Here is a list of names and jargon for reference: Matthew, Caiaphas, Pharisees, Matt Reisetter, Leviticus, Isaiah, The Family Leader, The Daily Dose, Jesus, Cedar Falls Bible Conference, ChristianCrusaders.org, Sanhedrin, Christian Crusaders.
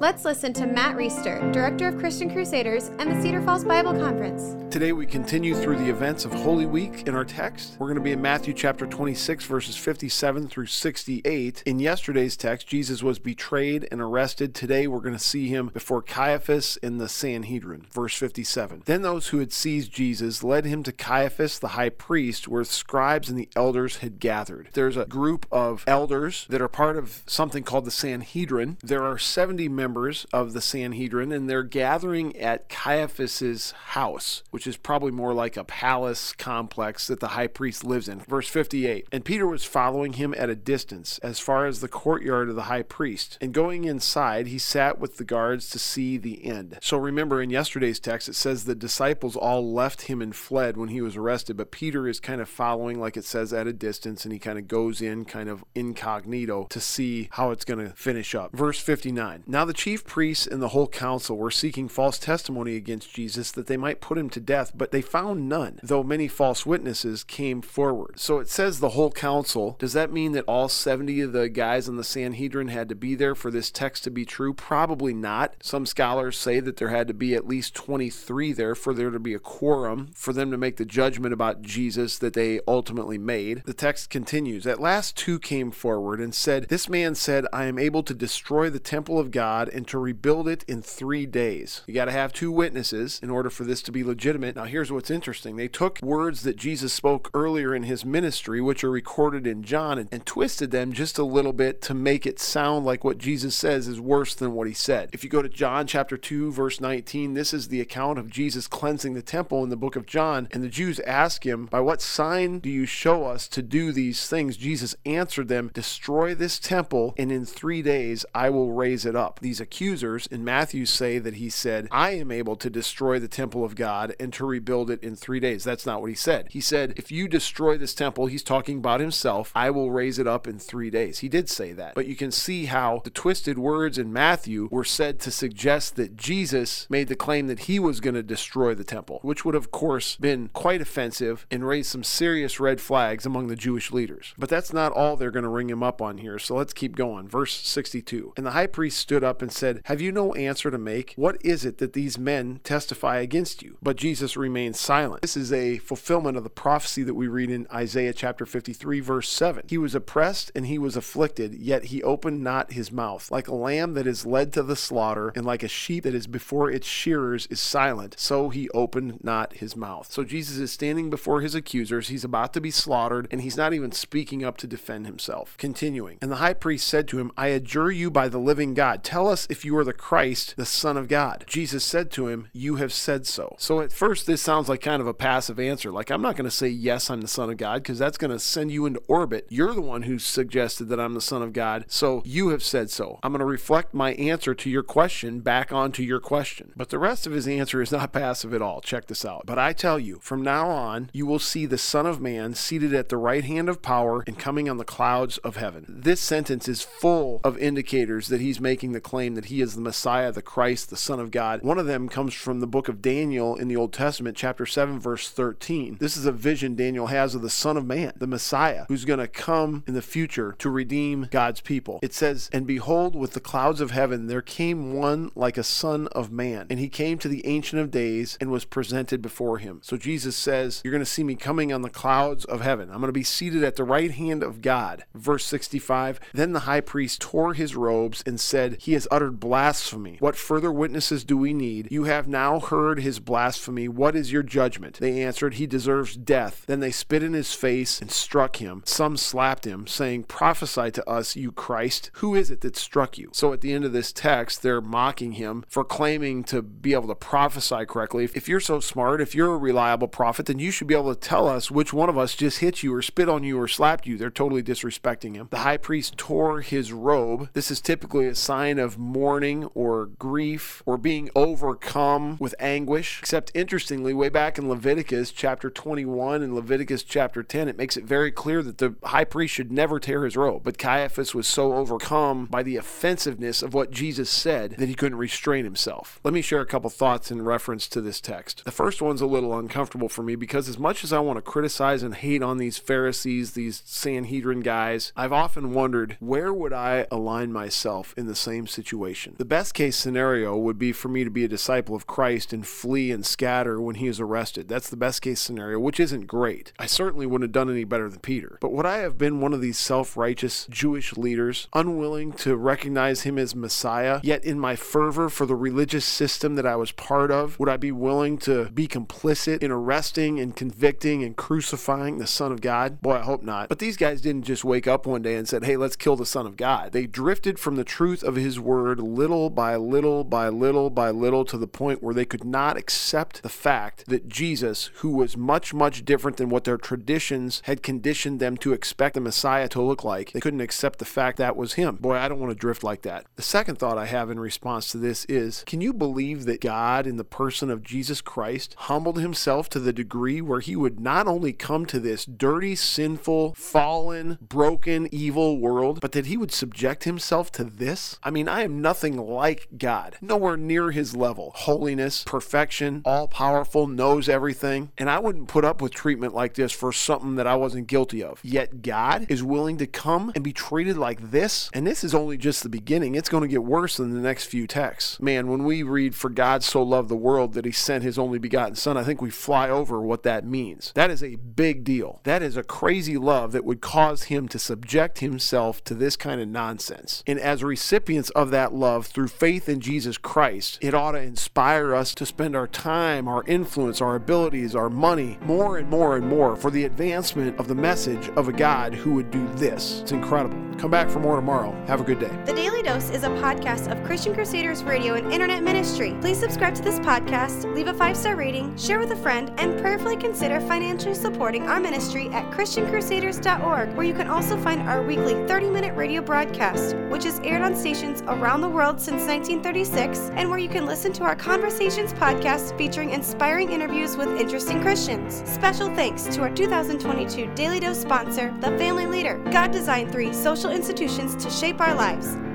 Let's listen to Matt Reisetter, Director of Christian Crusaders and the Cedar Falls Bible Conference. Today we continue through the events of Holy Week in our text. We're going to be in Matthew chapter 26, verses 57 through 68. In yesterday's text, Jesus was betrayed and arrested. Today we're going to see him before Caiaphas in the Sanhedrin. Verse 57. Then those who had seized Jesus led him to Caiaphas the high priest, where scribes and the elders had gathered. There's a group of elders that are part of something called the Sanhedrin. There are 70 members of the Sanhedrin, and they're gathering at Caiaphas's house, which is probably more like a palace complex that the high priest lives in. Verse 58, and Peter was following him at a distance as far as the courtyard of the high priest, and going inside, he sat with the guards to see the end. So remember, in yesterday's text, it says the disciples all left him and fled when he was arrested, but Peter is kind of following, like it says, at a distance, and he kind of goes in kind of incognito to see how it's going to finish up. Verse 59, now the chief priests and the whole council were seeking false testimony against Jesus that they might put him to death, but they found none, though many false witnesses came forward. So it says the whole council. Does that mean that all 70 of the guys in the Sanhedrin had to be there for this text to be true? Probably not. Some scholars say that there had to be at least 23 there for there to be a quorum for them to make the judgment about Jesus that they ultimately made. The text continues. At last two came forward and said, this man said, I am able to destroy the temple of God and to rebuild it in 3 days. You got to have two witnesses in order for this to be legitimate. Now, here's what's interesting. They took words that Jesus spoke earlier in his ministry, which are recorded in John, and twisted them just a little bit to make it sound like what Jesus says is worse than what he said. If you go to John chapter 2, verse 19, this is the account of Jesus cleansing the temple in the book of John, and the Jews ask him, by what sign do you show us to do these things? Jesus answered them, destroy this temple, and in 3 days I will raise it up. These accusers in Matthew say that he said, I am able to destroy the temple of God and to rebuild it in 3 days. That's not what he said. He said, if you destroy this temple, he's talking about himself, I will raise it up in 3 days. He did say that. But you can see how the twisted words in Matthew were said to suggest that Jesus made the claim that he was going to destroy the temple, which would of course been quite offensive and raised some serious red flags among the Jewish leaders. But that's not all they're going to ring him up on here. So let's keep going. Verse 62. And the high priest stood up and said, have you no answer to make? What is it that these men testify against you? But Jesus remained silent. This is a fulfillment of the prophecy that we read in Isaiah chapter 53, verse 7. He was oppressed and he was afflicted, yet he opened not his mouth. Like a lamb that is led to the slaughter, and like a sheep that is before its shearers is silent, so he opened not his mouth. So Jesus is standing before his accusers. He's about to be slaughtered, and he's not even speaking up to defend himself. Continuing, and the high priest said to him, I adjure you by the living God, tell us if you are the Christ, the Son of God. Jesus said to him, you have said so. So at first, this sounds like kind of a passive answer. Like, I'm not going to say, yes, I'm the Son of God, because that's going to send you into orbit. You're the one who suggested that I'm the Son of God, so you have said so. I'm going to reflect my answer to your question back onto your question. But the rest of his answer is not passive at all. Check this out. But I tell you, from now on, you will see the Son of Man seated at the right hand of power and coming on the clouds of heaven. This sentence is full of indicators that he's making the claim that he is the Messiah, the Christ, the Son of God. One of them comes from the book of Daniel in the Old Testament, chapter 7, verse 13. This is a vision Daniel has of the Son of Man, the Messiah, who's going to come in the future to redeem God's people. It says, and behold, with the clouds of heaven, there came one like a son of man, and he came to the Ancient of Days and was presented before him. So Jesus says, you're going to see me coming on the clouds of heaven. I'm going to be seated at the right hand of God. Verse 65, then the high priest tore his robes and said, he has uttered blasphemy. What further witnesses do we need? You have now heard his blasphemy. What is your judgment? They answered, he deserves death. Then they spit in his face and struck him. Some slapped him, saying, prophesy to us, you Christ. Who is it that struck you? So at the end of this text, they're mocking him for claiming to be able to prophesy correctly. If you're so smart, if you're a reliable prophet, then you should be able to tell us which one of us just hit you or spit on you or slapped you. They're totally disrespecting him. The high priest tore his robe. This is typically a sign of of mourning or grief or being overcome with anguish. Except interestingly, way back in Leviticus chapter 21 and Leviticus chapter 10, it makes it very clear that the high priest should never tear his robe. But Caiaphas was so overcome by the offensiveness of what Jesus said that he couldn't restrain himself. Let me share a couple thoughts in reference to this text. The first one's a little uncomfortable for me because as much as I want to criticize and hate on these Pharisees, these Sanhedrin guys, I've often wondered, where would I align myself in the same situation? The best case scenario would be for me to be a disciple of Christ and flee and scatter when he is arrested. That's the best case scenario, which isn't great. I certainly wouldn't have done any better than Peter. But would I have been one of these self-righteous Jewish leaders, unwilling to recognize him as Messiah, yet in my fervor for the religious system that I was part of, would I be willing to be complicit in arresting and convicting and crucifying the Son of God? Boy, I hope not. But these guys didn't just wake up one day and said, hey, let's kill the Son of God. They drifted from the truth of his word little by little by little by little to the point where they could not accept the fact that Jesus, who was much, much different than what their traditions had conditioned them to expect the Messiah to look like, they couldn't accept the fact that was him. Boy, I don't want to drift like that. The second thought I have in response to this is, can you believe that God in the person of Jesus Christ humbled himself to the degree where he would not only come to this dirty, sinful, fallen, broken, evil world, but that he would subject himself to this? I mean, I am nothing like God, nowhere near his level. Holiness, perfection, all-powerful, knows everything. And I wouldn't put up with treatment like this for something that I wasn't guilty of. Yet God is willing to come and be treated like this? And this is only just the beginning. It's going to get worse in the next few texts. Man, when we read, for God so loved the world that he sent his only begotten Son, I think we fly over what that means. That is a big deal. That is a crazy love that would cause him to subject himself to this kind of nonsense. And as recipients of that love through faith in Jesus Christ, it ought to inspire us to spend our time, our influence, our abilities, our money, more and more and more for the advancement of the message of a God who would do this. It's incredible. Come back for more tomorrow. Have a good day. The Daily Dose is a podcast of Christian Crusaders Radio and Internet Ministry. Please subscribe to this podcast, leave a 5-star rating, share with a friend, and prayerfully consider financially supporting our ministry at ChristianCrusaders.org, where you can also find our weekly 30-minute radio broadcast, which is aired on stations around the world since 1936, and where you can listen to our Conversations podcast featuring inspiring interviews with interesting Christians. Special thanks to our 2022 Daily Dose sponsor, The Family Leader. God designed 3 social institutions to shape our lives: